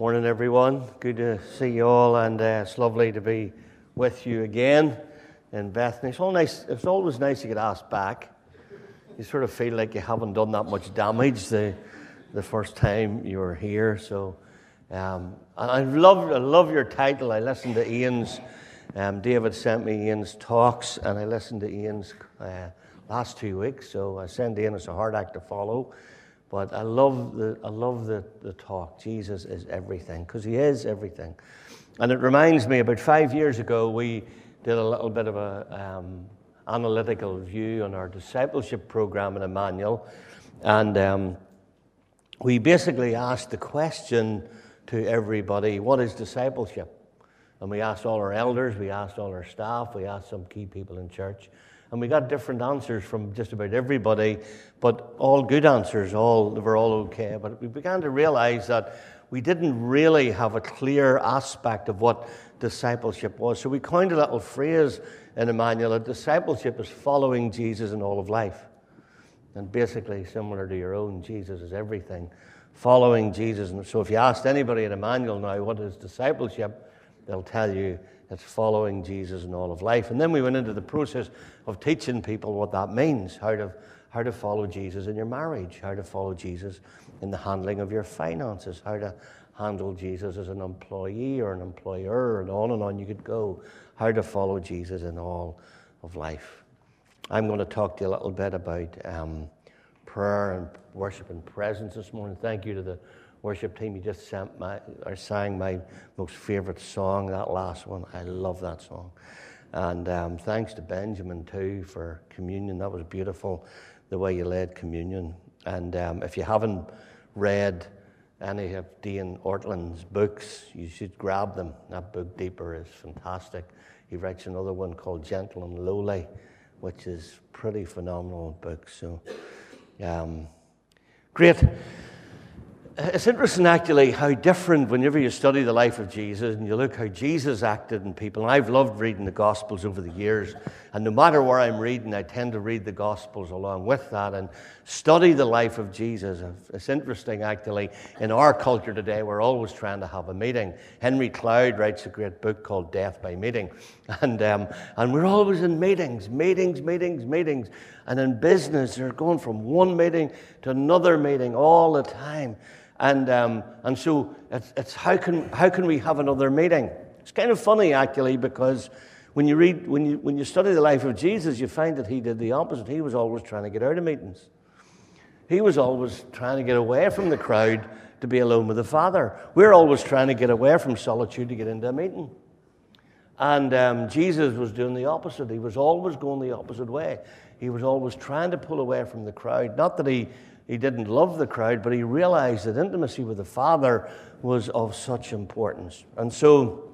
Morning, everyone. Good to see you all, and it's lovely to be with you again in Bethany. It's always nice to get asked back. You sort of feel like you haven't done that much damage the first time you were here. So, and I love your title. I listened to Ian's. David sent me Ian's talks, and I listened to Ian's last 2 weeks. So I send Ian as a hard act to follow. But I love the talk. Jesus is everything, because he is everything. And it reminds me, about 5 years ago, we did a little bit of a analytical review on our discipleship program in Emmanuel. And we basically asked the question to everybody, what is discipleship? And we asked all our elders, we asked all our staff, we asked some key people in church. And we got different answers from just about everybody, but all good answers, they were all okay. But we began to realize that we didn't really have a clear aspect of what discipleship was. So we coined a little phrase in Emmanuel that discipleship is following Jesus in all of life. And basically, similar to your own, Jesus is everything. Following Jesus. And so if you asked anybody in Emmanuel now, what is discipleship, they'll tell you it's following Jesus in all of life. And then we went into the process of teaching people what that means, how to follow Jesus in your marriage, how to follow Jesus in the handling of your finances, how to handle Jesus as an employee or an employer, and on you could go, how to follow Jesus in all of life. I'm going to talk to you a little bit about prayer and worship and presence this morning. Thank you to the worship team. You just sang my most favorite song, that last one. I love that song. And thanks to Benjamin, too, for communion. That was beautiful, the way you led communion. And if you haven't read any of Dean Ortland's books, you should grab them. That book, Deeper, is fantastic. He writes another one called Gentle and Lowly, which is pretty phenomenal book. So, great. It's interesting, actually, how different, whenever you study the life of Jesus and you look how Jesus acted in people, and I've loved reading the Gospels over the years, and no matter where I'm reading, I tend to read the Gospels along with that and study the life of Jesus. It's interesting, actually, in our culture today, we're always trying to have a meeting. Henry Cloud writes a great book called Death by Meeting, and we're always in meetings, and in business, they're going from one meeting to another meeting all the time. And so it's how can we have another meeting? It's kind of funny, actually, because when you study the life of Jesus, you find that he did the opposite. He was always trying to get out of meetings. He was always trying to get away from the crowd to be alone with the Father. We're always trying to get away from solitude to get into a meeting. And Jesus was doing the opposite. He was always going the opposite way. He was always trying to pull away from the crowd. Not that he didn't love the crowd, but he realized that intimacy with the Father was of such importance. And so,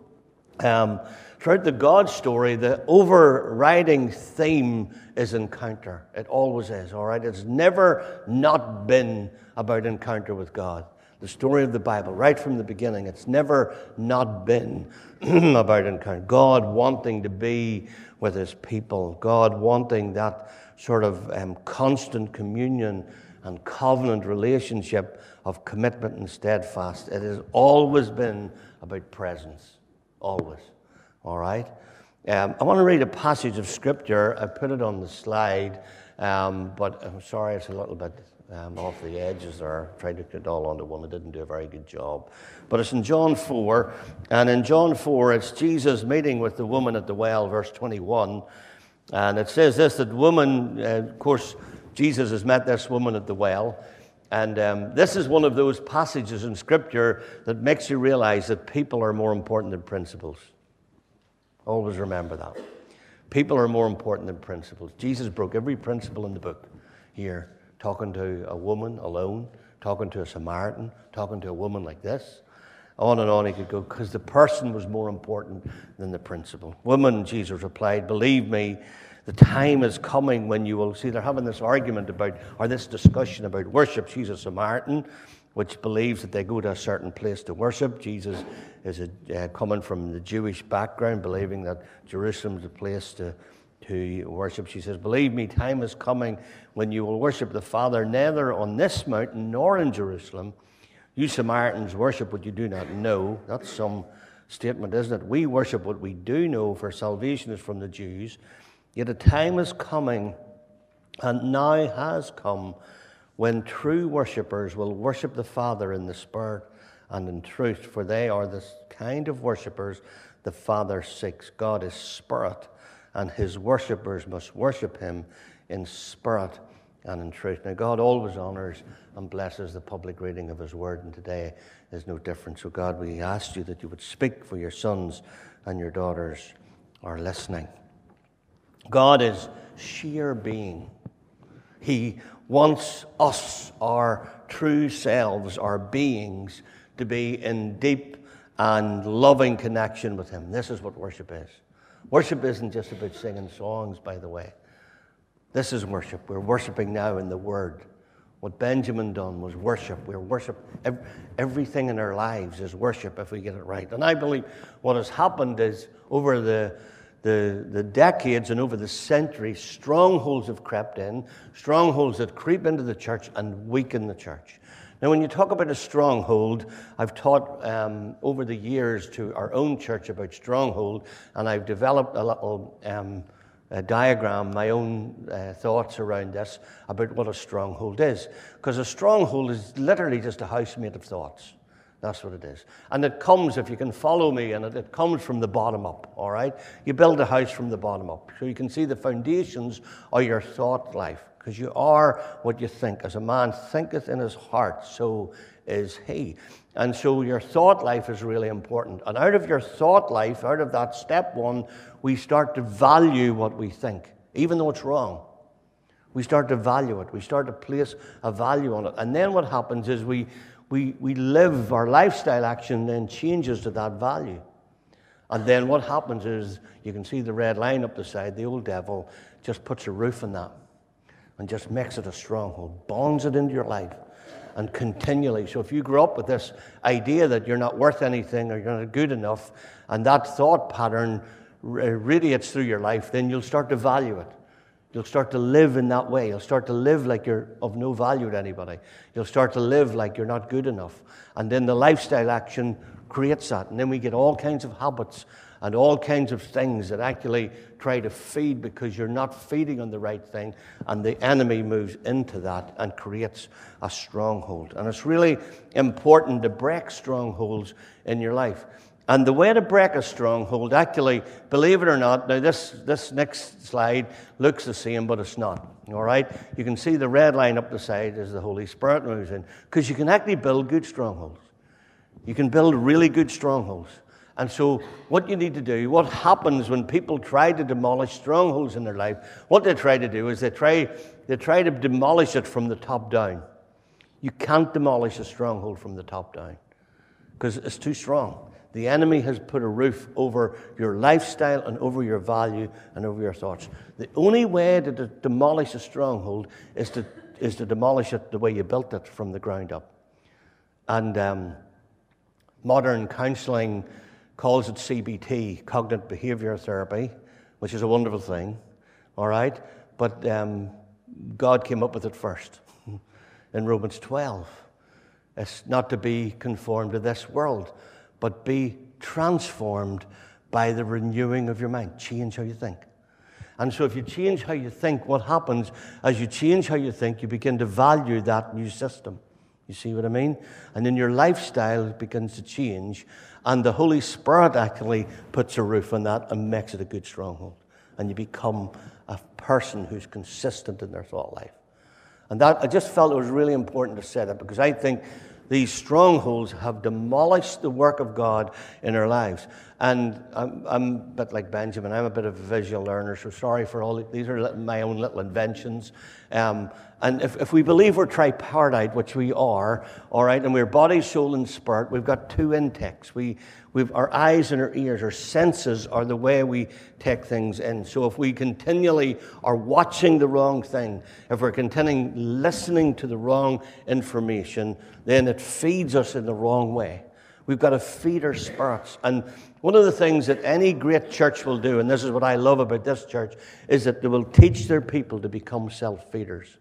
throughout the God story, the overriding theme is encounter. It always is, all right? It's never not been about encounter with God. The story of the Bible, right from the beginning, it's never not been about encounter. God wanting to be with his people. God wanting that sort of constant communion and covenant relationship of commitment and steadfast. It has always been about presence, always, all right? I want to read a passage of Scripture. I put it on the slide, but I'm sorry it's a little bit off the edges there. I tried to get it all onto one. I didn't do a very good job. But it's in John 4, and in John 4, it's Jesus meeting with the woman at the well, verse 21, and it says this, that woman, of course, Jesus has met this woman at the well, and this is one of those passages in Scripture that makes you realize that people are more important than principles. Always remember that. People are more important than principles. Jesus broke every principle in the book here, talking to a woman alone, talking to a Samaritan, talking to a woman like this. On and on he could go, because the person was more important than the principle. Woman, Jesus replied, believe me, the time is coming when you will see. They're having this argument about, or this discussion about worship. She's a Samaritan, which believes that they go to a certain place to worship. Jesus is coming from the Jewish background, believing that Jerusalem is the place to worship. She says, believe me, time is coming when you will worship the Father neither on this mountain nor in Jerusalem. You Samaritans worship what you do not know. That's some statement, isn't it? We worship what we do know, for salvation is from the Jews. Yet a time is coming, and now has come, when true worshippers will worship the Father in the Spirit and in truth, for they are the kind of worshippers the Father seeks. God is Spirit, and his worshippers must worship him in spirit and in truth. Now, God always honors and blesses the public reading of his word, and today is no different. So, God, we ask you that you would speak, for your sons and your daughters are listening. God is sheer being. He wants us, our true selves, our beings, to be in deep and loving connection with him. This is what worship is. Worship isn't just about singing songs, by the way. This is worship. We're worshiping now in the Word. What Benjamin done was worship. We're worship. Everything in our lives is worship if we get it right. And I believe what has happened is over the decades and over the centuries, strongholds have crept in, strongholds that creep into the church and weaken the church. Now, when you talk about a stronghold, I've taught over the years to our own church about stronghold, and I've developed a little diagram, my own thoughts around this, about what a stronghold is. Because a stronghold is literally just a housemate of thoughts. That's what it is. And it comes, if you can follow me, and it comes from the bottom up, all right? You build a house from the bottom up. So you can see the foundations are your thought life, because you are what you think. As a man thinketh in his heart, so is he. And so your thought life is really important. And out of your thought life, out of that step one, we start to value what we think, even though it's wrong. We start to value it. We start to place a value on it. And then what happens is we live, our lifestyle action then changes to that value. And then what happens is, you can see the red line up the side, the old devil just puts a roof on that and just makes it a stronghold, bonds it into your life, and continually. So if you grew up with this idea that you're not worth anything or you're not good enough, and that thought pattern radiates through your life, then you'll start to value it. You'll start to live in that way. You'll start to live like you're of no value to anybody. You'll start to live like you're not good enough. And then the lifestyle action creates that. And then we get all kinds of habits and all kinds of things that actually try to feed, because you're not feeding on the right thing. And the enemy moves into that and creates a stronghold. And it's really important to break strongholds in your life. And the way to break a stronghold, actually, believe it or not, now this next slide looks the same, but it's not, all right? You can see the red line up the side as the Holy Spirit moves in, because you can actually build good strongholds. You can build really good strongholds. And so what you need to do, what happens when people try to demolish strongholds in their life, what they try to do is they try to demolish it from the top down. You can't demolish a stronghold from the top down, because it's too strong. The enemy has put a roof over your lifestyle and over your value and over your thoughts. The only way to demolish a stronghold is to demolish it the way you built it, from the ground up. And modern counseling calls it CBT, cognitive behavioral therapy, which is a wonderful thing, all right? But God came up with it first in Romans 12. It's not to be conformed to this world, but be transformed by the renewing of your mind. Change how you think. And so if you change how you think, what happens as you change how you think, you begin to value that new system. You see what I mean? And then your lifestyle begins to change, and the Holy Spirit actually puts a roof on that and makes it a good stronghold. And you become a person who's consistent in their thought life. And that, I just felt it was really important to say that, because I think these strongholds have demolished the work of God in our lives. And I'm a bit like Benjamin. I'm a bit of a visual learner, so sorry for all these are my own little inventions. And if we believe we're tripartite, which we are, all right, and we're body, soul, and spirit, we've got two intakes. We've our eyes and our ears, our senses are the way we take things in. So if we continually are watching the wrong thing, if we're continually listening to the wrong information, then it feeds us in the wrong way. We've got to feed our spirits. And one of the things that any great church will do, and this is what I love about this church, is that they will teach their people to become self-feeders.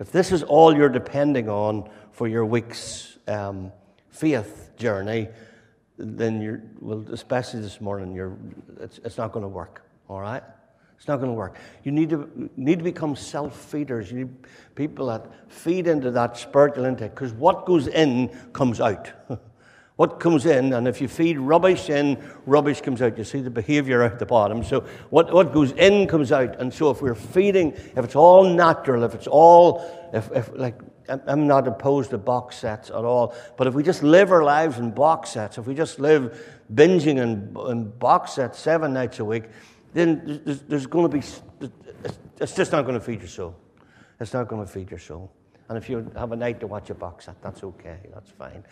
If this is all you're depending on for your week's faith journey, then especially this morning, it's not going to work. All right, it's not going to work. You need to become self-feeders. You need people that feed into that spiritual intake, because what goes in comes out. What comes in, and if you feed rubbish in, rubbish comes out. You see the behavior at the bottom. So what goes in comes out. And so if we're feeding, if it's all natural, if it's all, if I'm not opposed to box sets at all, but if we just live our lives in box sets, if we just live binging in box sets 7 nights a week, then there's going to be, it's just not going to feed your soul. It's not going to feed your soul. And if you have a night to watch a box set, that's okay, that's fine.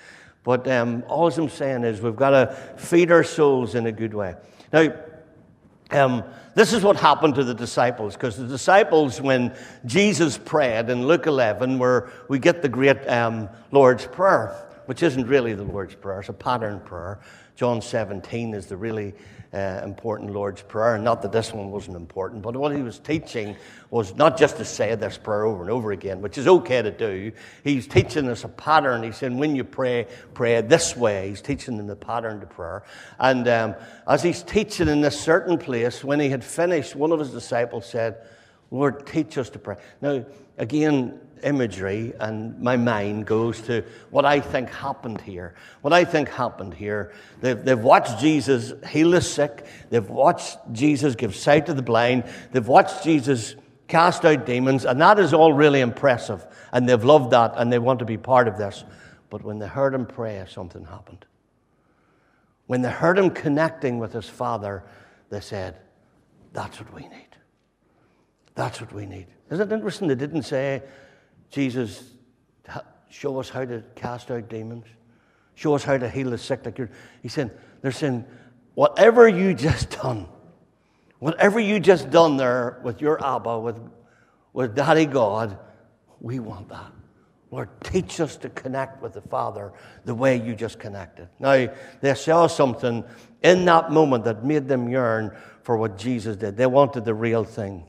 But all I'm saying is we've got to feed our souls in a good way. Now, this is what happened to the disciples, because the disciples, when Jesus prayed in Luke 11, where we get the great Lord's Prayer, which isn't really the Lord's Prayer, it's a pattern prayer. John 17 is the really important Lord's Prayer. Not that this one wasn't important, but what he was teaching was not just to say this prayer over and over again, which is okay to do. He's teaching us a pattern. He's saying, when you pray, pray this way. He's teaching them the pattern to prayer. And as he's teaching in this certain place, when he had finished, one of his disciples said, Lord, teach us to pray. Now, again, imagery, and my mind goes to what I think happened here. What I think happened here, they've watched Jesus heal the sick. They've watched Jesus give sight to the blind. They've watched Jesus cast out demons, and that is all really impressive, and they've loved that, and they want to be part of this. But when they heard him pray, something happened. When they heard him connecting with his Father, they said, that's what we need. That's what we need. Isn't it interesting they didn't say, Jesus, show us how to cast out demons. Show us how to heal the sick. He's saying, they're saying, whatever you just done there with your Abba, with Daddy God, we want that. Lord, teach us to connect with the Father the way you just connected. Now, they saw something in that moment that made them yearn for what Jesus did. They wanted the real thing.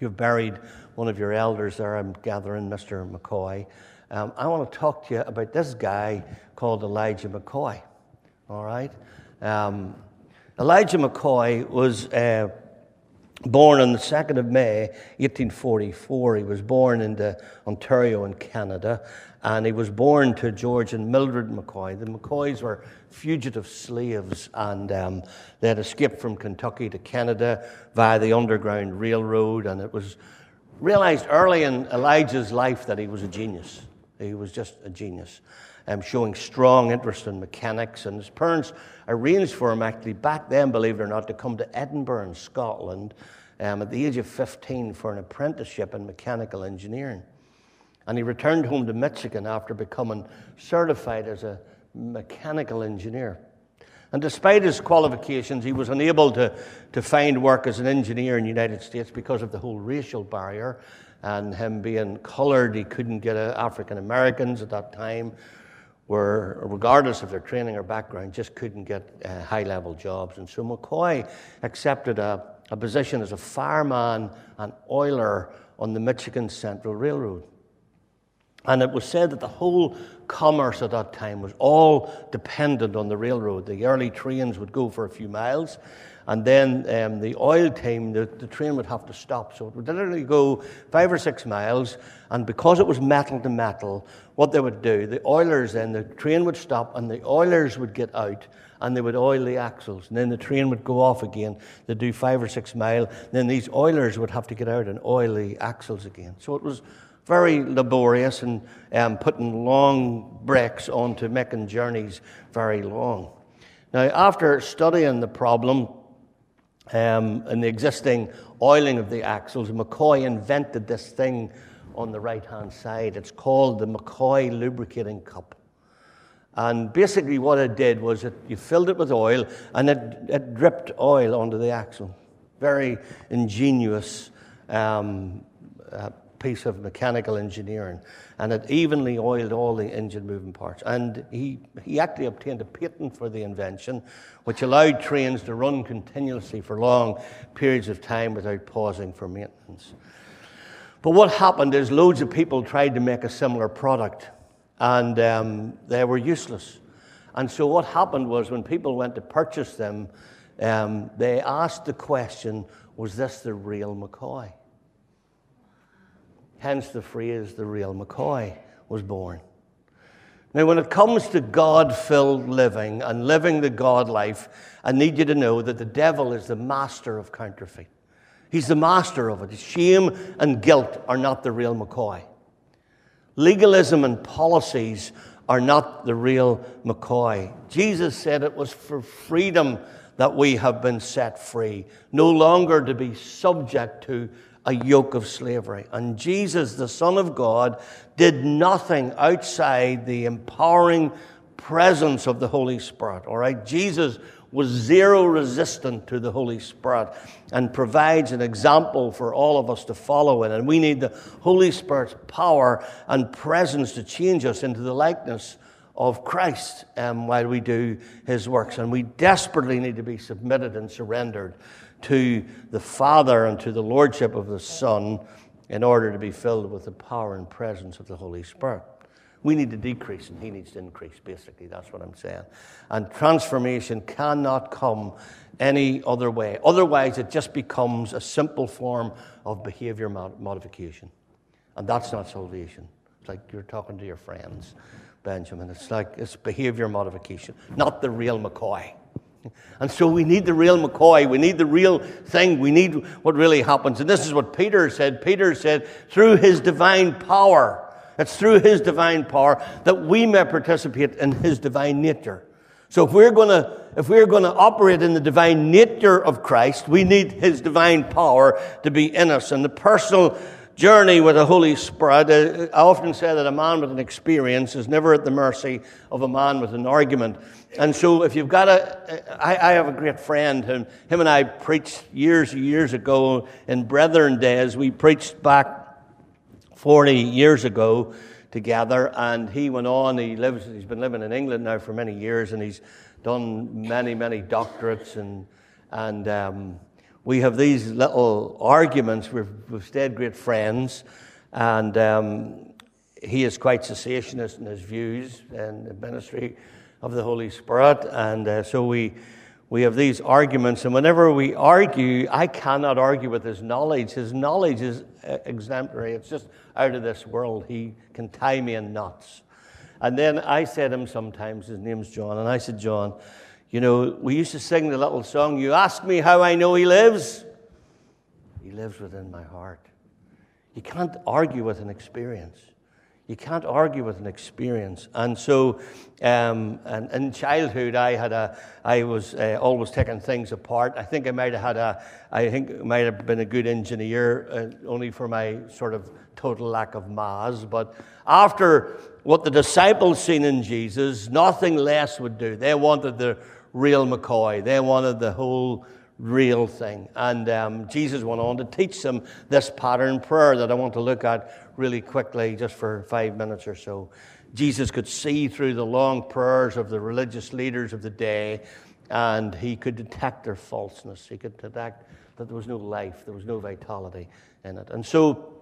You've buried one of your elders there, I'm gathering, Mr. McCoy. I want to talk to you about this guy called Elijah McCoy, all right? Elijah McCoy was born on the 2nd of May, 1844. He was born in Ontario in Canada, and he was born to George and Mildred McCoy. The McCoys were fugitive slaves, and they had escaped from Kentucky to Canada via the Underground Railroad, and it was realized early in Elijah's life that he was a genius. He was just a genius, showing strong interest in mechanics. And his parents arranged for him, actually, back then, believe it or not, to come to Edinburgh in Scotland at the age of 15 for an apprenticeship in mechanical engineering. And he returned home to Michigan after becoming certified as a mechanical engineer. And despite his qualifications, he was unable to find work as an engineer in the United States because of the whole racial barrier and him being colored. He couldn't get African Americans at that time, were, regardless of their training or background, just couldn't get high-level jobs. And so McCoy accepted a position as a fireman and oiler on the Michigan Central Railroad. And it was said that the whole commerce at that time was all dependent on the railroad. The early trains would go for a few miles, and then the oil time, the train would have to stop. So it would literally go 5 or 6 miles, and because it was metal to metal, what they would do, the oilers then, the train would stop, and the oilers would get out, and they would oil the axles, and then the train would go off again. They'd do 5 or 6 miles, and then these oilers would have to get out and oil the axles again. So it was very laborious, and putting long breaks on to making journeys very long. Now, after studying the problem and the existing oiling of the axles, McCoy invented this thing on the right-hand side. It's called the McCoy lubricating cup. And basically what it did was you filled it with oil, and it dripped oil onto the axle. Very ingenious piece of mechanical engineering, and it evenly oiled all the engine moving parts. And he actually obtained a patent for the invention, which allowed trains to run continuously for long periods of time without pausing for maintenance. But what happened is loads of people tried to make a similar product, and they were useless. And so what happened was when people went to purchase them, they asked the question, was this the real McCoy? Hence the phrase, the real McCoy was born. Now, when it comes to God-filled living and living the God life, I need you to know that the devil is the master of counterfeit. He's the master of it. Shame and guilt are not the real McCoy. Legalism and policies are not the real McCoy. Jesus said it was for freedom that we have been set free, no longer to be subject to a yoke of slavery. And Jesus, the Son of God, did nothing outside the empowering presence of the Holy Spirit. All right? Jesus was zero resistant to the Holy Spirit and provides an example for all of us to follow in. And we need the Holy Spirit's power and presence to change us into the likeness of Christ while we do his works. And we desperately need to be submitted and surrendered to the Father and to the Lordship of the Son in order to be filled with the power and presence of the Holy Spirit. We need to decrease and he needs to increase, basically. That's what I'm saying. And transformation cannot come any other way. Otherwise, it just becomes a simple form of behavior modification. And that's not salvation. It's like you're talking to your friends, Benjamin. It's behavior modification, not the real McCoy. And so we need the real McCoy. We need the real thing. We need what really happens. And this is what Peter said. Peter said, through his divine power, it's through his divine power that we may participate in his divine nature. So if we're going to operate in the divine nature of Christ, we need his divine power to be in us. And the personal journey with the Holy Spirit, I often say that a man with an experience is never at the mercy of a man with an argument. And so if you've got I have a great friend, him and I preached years and years ago in Brethren Days. We preached back 40 years ago together, and he went on, he's been living in England now for many years, and he's done many, many doctorates, and we have these little arguments. We've stayed great friends, and he is quite cessationist in his views and the ministry of the Holy Spirit, and so we have these arguments, and whenever we argue, I cannot argue with his knowledge. His knowledge is exemplary. It's just out of this world. He can tie me in knots. And then I said to him sometimes, his name's John, and I said, John, you know, we used to sing the little song, you ask me how I know he lives. He lives within my heart. You can't argue with an experience. You can't argue with an experience. And so, and in childhood, I was always taking things apart. I think I might have been a good engineer, only for my sort of total lack of maths. But after what the disciples seen in Jesus, nothing less would do. They wanted the real McCoy. They wanted the whole real thing. And Jesus went on to teach them this pattern prayer that I want to look at really quickly, just for 5 minutes or so. Jesus could see through the long prayers of the religious leaders of the day, and he could detect their falseness. He could detect that there was no life, there was no vitality in it. And so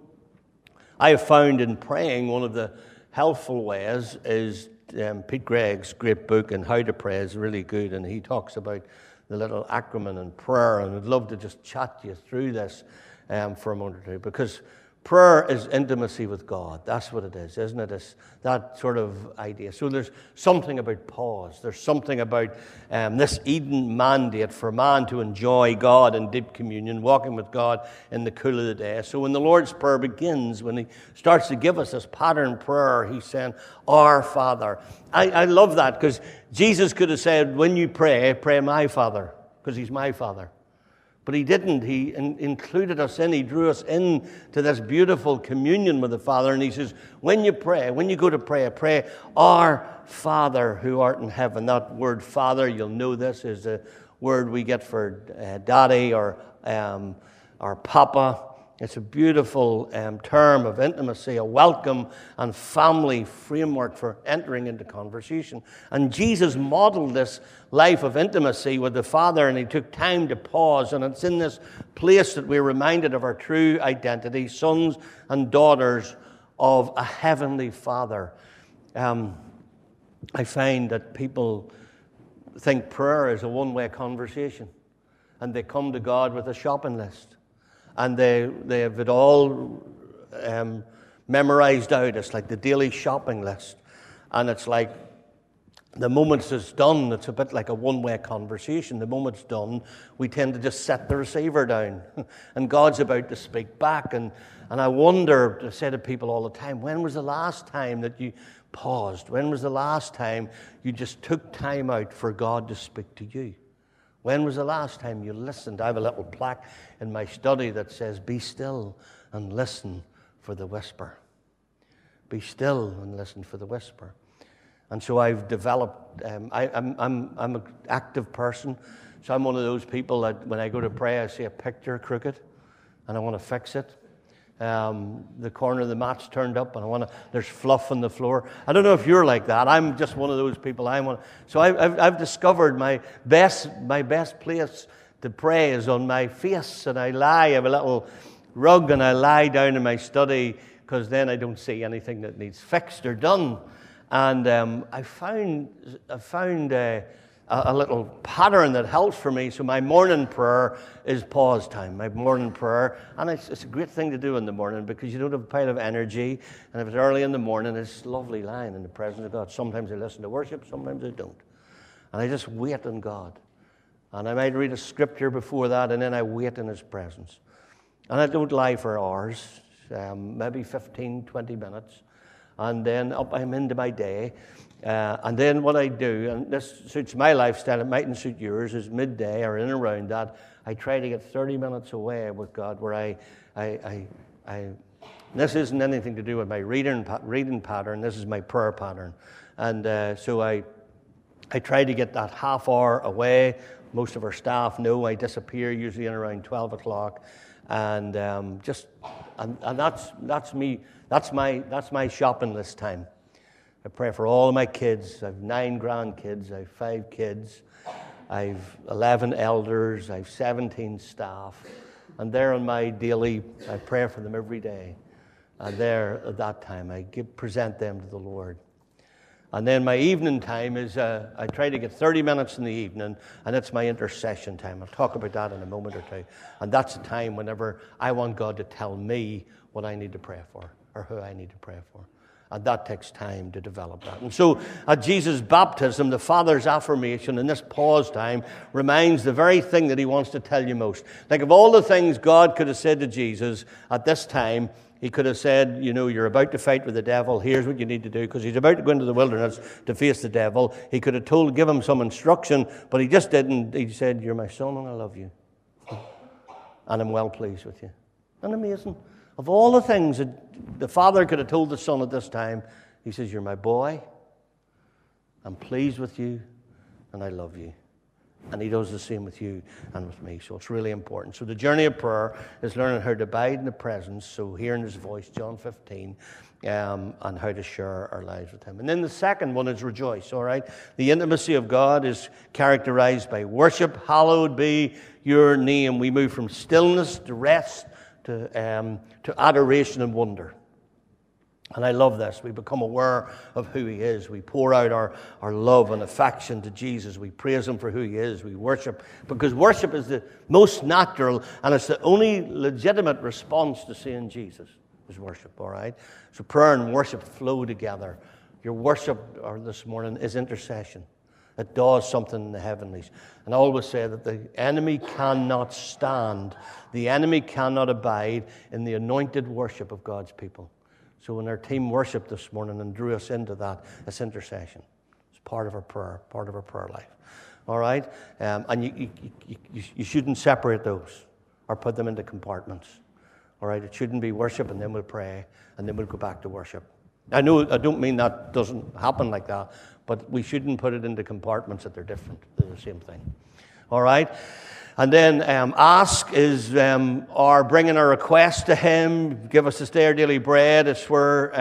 I have found in praying one of the helpful ways is Pete Gregg's great book, and How to Pray is really good, and he talks about the little acronym in prayer, and I'd love to just chat you through this for a moment or two, because prayer is intimacy with God. That's what it is, isn't it? It's that sort of idea. So there's something about pause. There's something about this Eden mandate for man to enjoy God in deep communion, walking with God in the cool of the day. So when the Lord's Prayer begins, when he starts to give us this pattern prayer, he's saying, Our Father. I love that, because Jesus could have said, when you pray, pray my Father, because he's my Father. But he didn't. He included us in. He drew us in to this beautiful communion with the Father. And he says, when you pray, when you go to pray, pray, Our Father who art in heaven. That word Father, you'll know this, is a word we get for daddy or our papa. It's a beautiful term of intimacy, a welcome and family framework for entering into conversation. And Jesus modeled this life of intimacy with the Father, and he took time to pause. And it's in this place that we're reminded of our true identity, sons and daughters of a heavenly Father. I find that people think prayer is a one-way conversation, and they come to God with a shopping list. And they have it all memorized out. It's like the daily shopping list. And it's like the moment it's done, it's a bit like a one-way conversation. The moment it's done, we tend to just set the receiver down. And God's about to speak back. And I wonder, I say to people all the time, when was the last time that you paused? When was the last time you just took time out for God to speak to you? When was the last time you listened? I have a little plaque in my study that says, "Be still and listen for the whisper." Be still and listen for the whisper. And so I've developed, I'm an active person, so I'm one of those people that when I go to pray, I see a picture crooked, and I want to fix it. The corner of the mat's turned up, and there's fluff on the floor. I don't know if you're like that. I'm just one of those people. So I've discovered my best place to pray is on my face, and I have a little rug, and I lie down in my study, because then I don't see anything that needs fixed or done. And I found a little pattern that helps for me. So my morning prayer is pause time, my morning prayer. And it's a great thing to do in the morning, because you don't have a pile of energy. And if it's early in the morning, it's lovely lying in the presence of God. Sometimes I listen to worship, sometimes I don't. And I just wait on God. And I might read a scripture before that, and then I wait in his presence. And I don't lie for hours, maybe 15, 20 minutes. And then up I'm into my day. And then what I do, and this suits my lifestyle, it mightn't suit yours, is midday or in around that, I try to get 30 minutes away with God, where I this isn't anything to do with my reading pattern, this is my prayer pattern. And so I try to get that half hour away. Most of our staff know I disappear usually in around 12 o'clock. And that's me. That's my shopping list time. I pray for all of my kids. I've 9 grandkids. I've 5 kids. I've 11 elders. I've 17 staff. And they're on my daily, I pray for them every day. And there at that time, I present them to the Lord. And then my evening time is, I try to get 30 minutes in the evening, and it's my intercession time. I'll talk about that in a moment or two. And that's the time whenever I want God to tell me what I need to pray for, or who I need to pray for. And that takes time to develop that. And so at Jesus' baptism, the Father's affirmation in this pause time reminds the very thing that he wants to tell you most. Like, of all the things God could have said to Jesus at this time, he could have said, you know, you're about to fight with the devil. Here's what you need to do, because he's about to go into the wilderness to face the devil. He could have give him some instruction, but he just didn't. He said, you're my son and I love you. And I'm well pleased with you. Isn't amazing? Of all the things that the Father could have told the Son at this time, he says, you're my boy, I'm pleased with you, and I love you. And he does the same with you and with me. So it's really important. So the journey of prayer is learning how to abide in the presence, so hearing his voice, John 15, and how to share our lives with him. And then the second one is rejoice, all right? The intimacy of God is characterized by worship. Hallowed be your name. We move from stillness to rest, to adoration and wonder. And I love this. We become aware of who he is. We pour out our love and affection to Jesus. We praise him for who he is. We worship, because worship is the most natural, and it's the only legitimate response to seeing Jesus is worship, all right? So prayer and worship flow together. Your worship this morning is intercession. It does something in the heavenlies. And I always say that the enemy cannot stand. The enemy cannot abide in the anointed worship of God's people. So when our team worshiped this morning and drew us into that, it's intercession. It's part of our prayer life. All right? And you shouldn't separate those or put them into compartments. All right? It shouldn't be worship and then we'll pray and then we'll go back to worship. I know I don't mean that doesn't happen like that, but we shouldn't put it into compartments that they're different. They're the same thing. All right? And then ask is our bringing a request to him. Give us this day our daily bread. It's where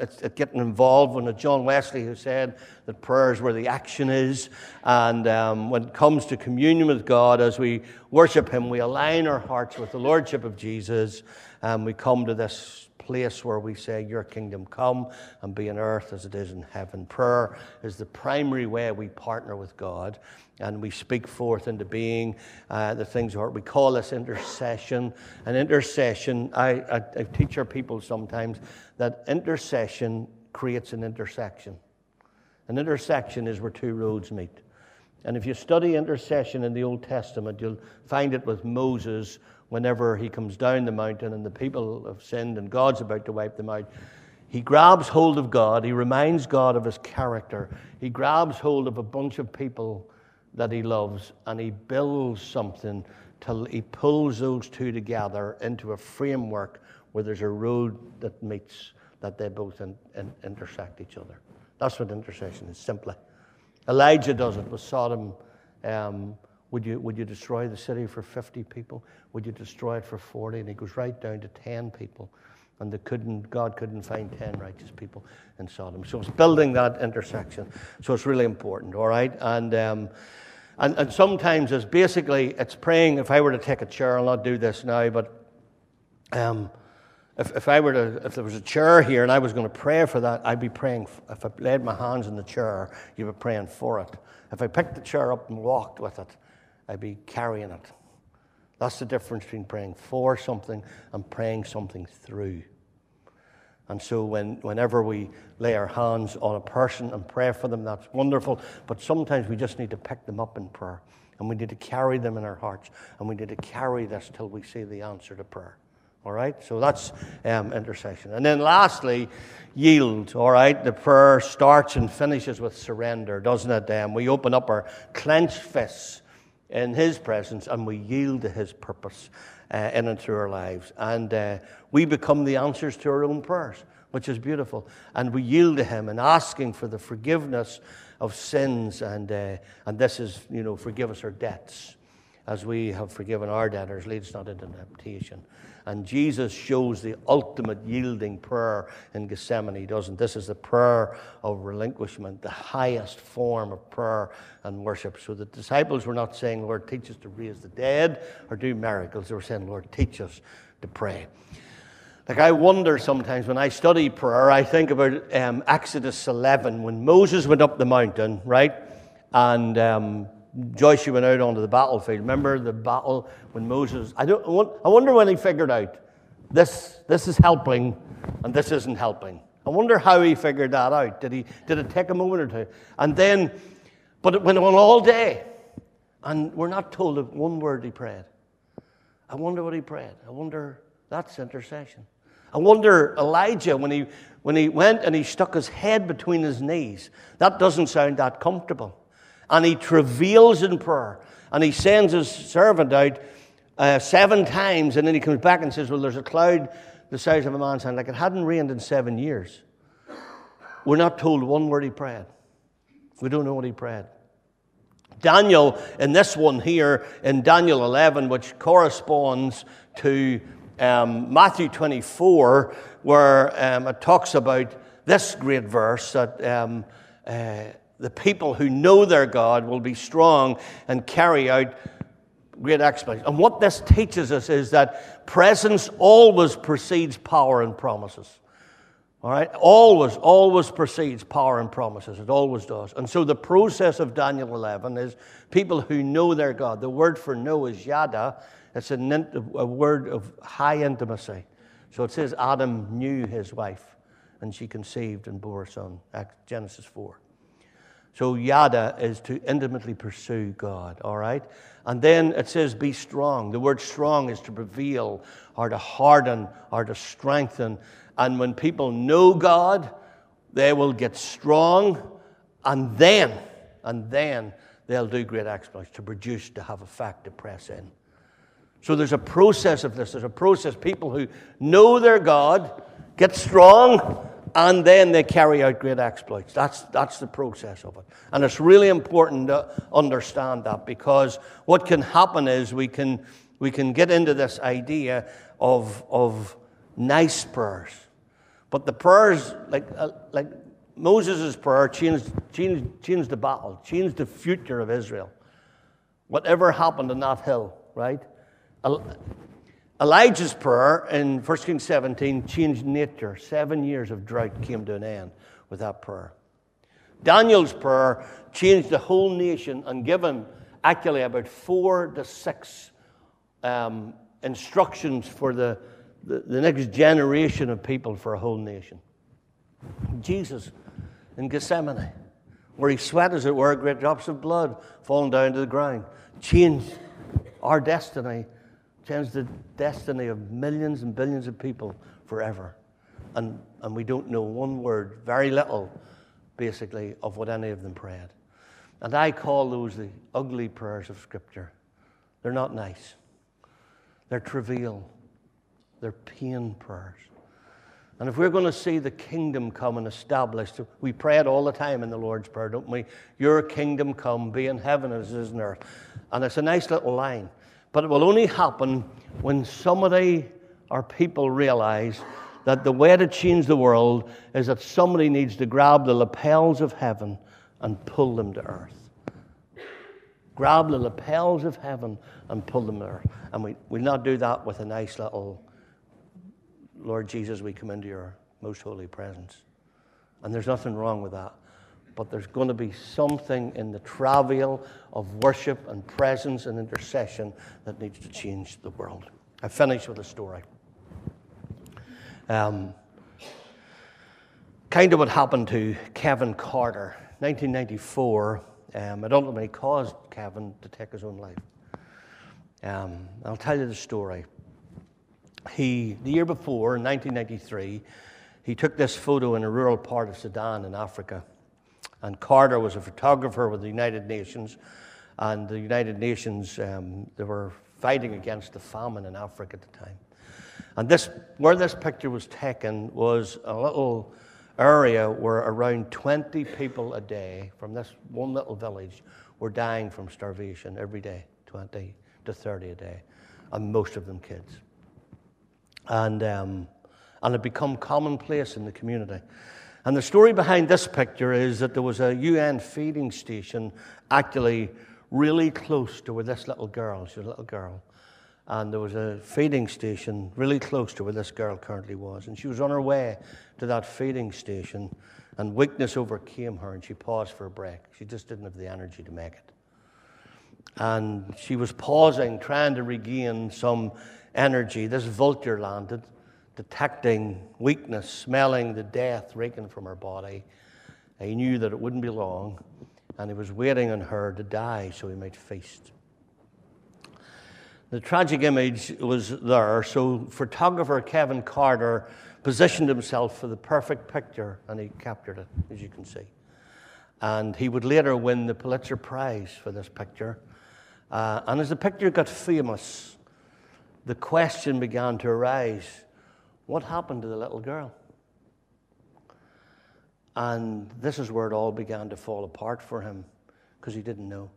it's getting involved. When it's John Wesley who said that prayer is where the action is. And when it comes to communion with God, as we worship him, we align our hearts with the lordship of Jesus. And we come to this place where we say, your kingdom come and be on earth as it is in heaven. Prayer is the primary way we partner with God. And we speak forth into being the things that we call this intercession. And intercession, I teach our people sometimes that intercession creates an intersection. An intersection is where two roads meet. And if you study intercession in the Old Testament, you'll find it with Moses whenever he comes down the mountain and the people have sinned and God's about to wipe them out. He grabs hold of God. He reminds God of his character. He grabs hold of a bunch of people that he loves, and he builds something till he pulls those two together into a framework where there's a road that meets, that they both intersect each other. That's what intercession is, simply. Elijah does it with Sodom. Would you destroy the city for 50 people? Would you destroy it for 40? And he goes right down to 10 people. And God couldn't find 10 righteous people in Sodom. So it's building that intersection. So it's really important, all right? And sometimes it's basically, it's praying. If I were to take a chair, I'll not do this now, but if there was a chair here and I was going to pray for that, I'd be praying. If I laid my hands in the chair, you'd be praying for it. If I picked the chair up and walked with it, I'd be carrying it. That's the difference between praying for something and praying something through. And so whenever we lay our hands on a person and pray for them, that's wonderful. But sometimes we just need to pick them up in prayer. And we need to carry them in our hearts. And we need to carry this till we see the answer to prayer. All right? So that's intercession. And then lastly, yield. All right? The prayer starts and finishes with surrender, doesn't it? We open up our clenched fists in his presence, and we yield to his purpose in and through our lives. And we become the answers to our own prayers, which is beautiful. And we yield to him in asking for the forgiveness of sins. And this is, forgive us our debts, as we have forgiven our debtors. Lead us not into temptation. And Jesus shows the ultimate yielding prayer in Gethsemane, doesn't? This is the prayer of relinquishment, the highest form of prayer and worship. So the disciples were not saying, Lord, teach us to raise the dead or do miracles. They were saying, Lord, teach us to pray. Like, I wonder sometimes when I study prayer, I think about Exodus 11, when Moses went up the mountain, right? And Joshua went out onto the battlefield. Remember the battle when Moses... I wonder when he figured out this is helping and this isn't helping. I wonder how he figured that out. Did it take a moment or two? And then, but it went on all day. And we're not told of one word he prayed. I wonder what he prayed. I wonder, that's intercession. I wonder Elijah, when he went and he stuck his head between his knees. That doesn't sound that comfortable. And he travails in prayer. And he sends his servant out 7 times. And then he comes back and says, well, there's a cloud the size of a man's hand. Like, it hadn't rained in 7 years. We're not told one word he prayed. We don't know what he prayed. Daniel, in this one here, in Daniel 11, which corresponds to Matthew 24, where it talks about this great verse that... the people who know their God will be strong and carry out great exploits. And what this teaches us is that presence always precedes power and promises. All right? Always precedes power and promises. It always does. And so the process of Daniel 11 is people who know their God. The word for know is yada. It's a word of high intimacy. So it says Adam knew his wife, and she conceived and bore a son. Genesis 4. So yada is to intimately pursue God, all right? And then it says be strong. The word strong is to prevail or to harden or to strengthen. And when people know God, they will get strong, and then they'll do great exploits to produce, to have effect, to press in. So there's a process of this. There's a process. People who know their God get strong and then they carry out great exploits. That's the process of it. And it's really important to understand that, because what can happen is we can get into this idea of nice prayers. But the prayers, like Moses' prayer, changed the battle, changed the future of Israel. Whatever happened on that hill, right? Elijah's prayer in 1 Kings 17 changed nature. 7 years of drought came to an end with that prayer. Daniel's prayer changed the whole nation and given actually about 4 to 6 instructions for the next generation of people for a whole nation. Jesus in Gethsemane, where he sweat, as it were, great drops of blood falling down to the ground, changed our destiny, changed the destiny of millions and billions of people forever. And we don't know one word, very little, basically, of what any of them prayed. And I call those the ugly prayers of Scripture. They're not nice. They're trivial. They're pain prayers. And if we're going to see the kingdom come and established, we pray it all the time in the Lord's Prayer, don't we? Your kingdom come, be in heaven as it is in earth. And it's a nice little line. But it will only happen when somebody or people realize that the way to change the world is that somebody needs to grab the lapels of heaven and pull them to earth. Grab the lapels of heaven and pull them to earth. And we'll not do that with a nice little, Lord Jesus, we come into your most holy presence. And there's nothing wrong with that. But there's going to be something in the travail of worship and presence and intercession that needs to change the world. I finish with a story. Kind of what happened to Kevin Carter. 1994, it ultimately caused Kevin to take his own life. I'll tell you the story. The year before, in 1993, he took this photo in a rural part of Sudan in Africa. And Carter was a photographer with the United Nations, and the United Nations, they were fighting against the famine in Africa at the time. And where this picture was taken was a little area where around 20 people a day from this one little village were dying from starvation every day, 20 to 30 a day, and most of them kids. And it became commonplace in the community. And the story behind this picture is that there was a UN feeding station actually really close to where this little girl, she's a little girl, and there was a feeding station really close to where this girl currently was. And she was on her way to that feeding station, and weakness overcame her, and she paused for a break. She just didn't have the energy to make it. And she was pausing, trying to regain some energy. This vulture landed, detecting weakness, smelling the death reeking from her body. He knew that it wouldn't be long, and he was waiting on her to die so he might feast. The tragic image was there, so photographer Kevin Carter positioned himself for the perfect picture, and he captured it, as you can see. And he would later win the Pulitzer Prize for this picture. And as the picture got famous, the question began to arise, what happened to the little girl? And this is where it all began to fall apart for him, because he didn't know.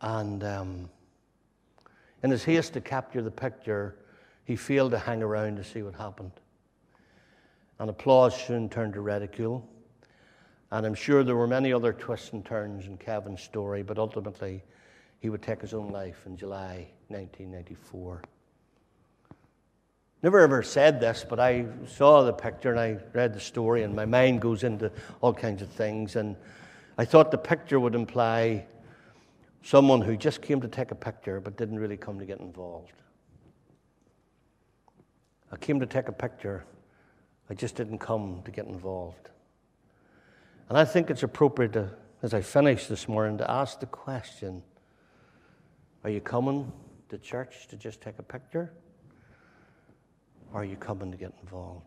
And in his haste to capture the picture, he failed to hang around to see what happened. And applause soon turned to ridicule. And I'm sure there were many other twists and turns in Kevin's story, but ultimately he would take his own life in July 1994. Never ever said this, but I saw the picture and I read the story, and my mind goes into all kinds of things. And I thought the picture would imply someone who just came to take a picture but didn't really come to get involved. I came to take a picture, I just didn't come to get involved. And I think it's appropriate to, as I finish this morning, to ask the question, are you coming to church to just take a picture? Are you coming to get involved?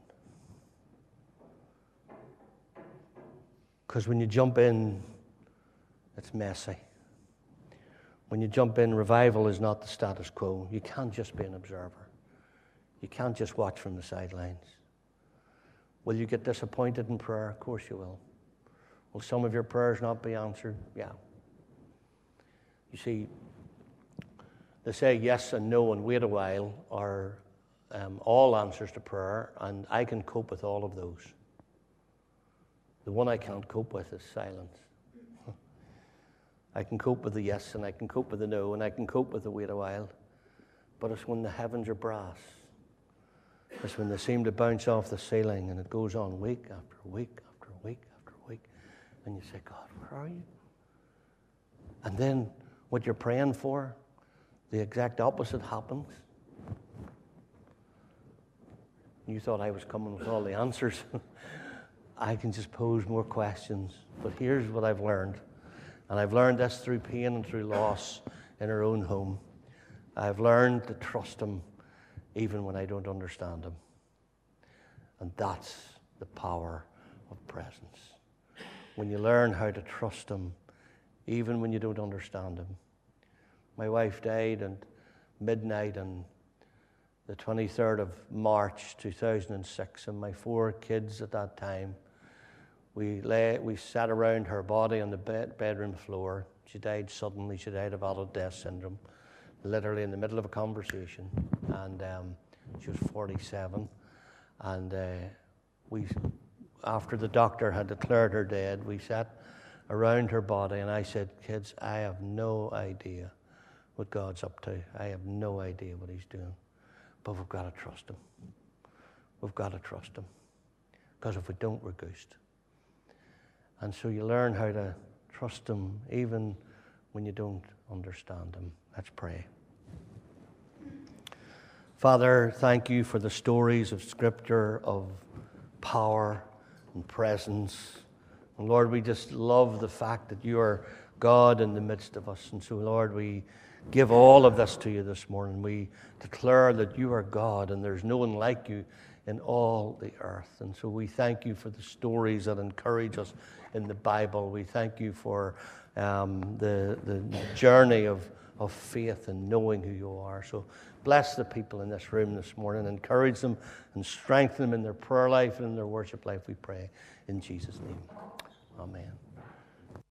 Because when you jump in, it's messy. When you jump in, revival is not the status quo. You can't just be an observer. You can't just watch from the sidelines. Will you get disappointed in prayer? Of course you will. Will some of your prayers not be answered? Yeah. You see, they say yes and no and wait a while are all answers to prayer, and I can cope with all of those. The one I can't cope with is silence. I can cope with the yes, and I can cope with the no, and I can cope with the wait a while. But it's when the heavens are brass. It's when they seem to bounce off the ceiling, and it goes on week after week after week after week. And you say, God, where are you? And then what you're praying for, the exact opposite happens. You thought I was coming with all the answers. I can just pose more questions. But here's what I've learned. And I've learned this through pain and through loss in our own home. I've learned to trust him even when I don't understand him. And that's the power of presence. When you learn how to trust him even when you don't understand him. My wife died at midnight on the 23rd of March 2006, and my four kids at that time, we sat around her body on the bedroom floor. She died suddenly. She died of adult death syndrome, literally in the middle of a conversation. And she was 47. And after the doctor had declared her dead, we sat around her body, and I said, kids, I have no idea what God's up to. I have no idea what he's doing. But we've got to trust him. We've got to trust him. Because if we don't, we're goosed. And so you learn how to trust him even when you don't understand him. Let's pray. Father, thank you for the stories of Scripture, of power and presence. And Lord, we just love the fact that you are God in the midst of us. And so, Lord, we give all of this to you this morning. We declare that you are God and there's no one like you in all the earth. And so we thank you for the stories that encourage us in the Bible. We thank you for the journey of faith and knowing who you are. So bless the people in this room this morning. Encourage them and strengthen them in their prayer life and in their worship life, we pray in Jesus' name. Amen.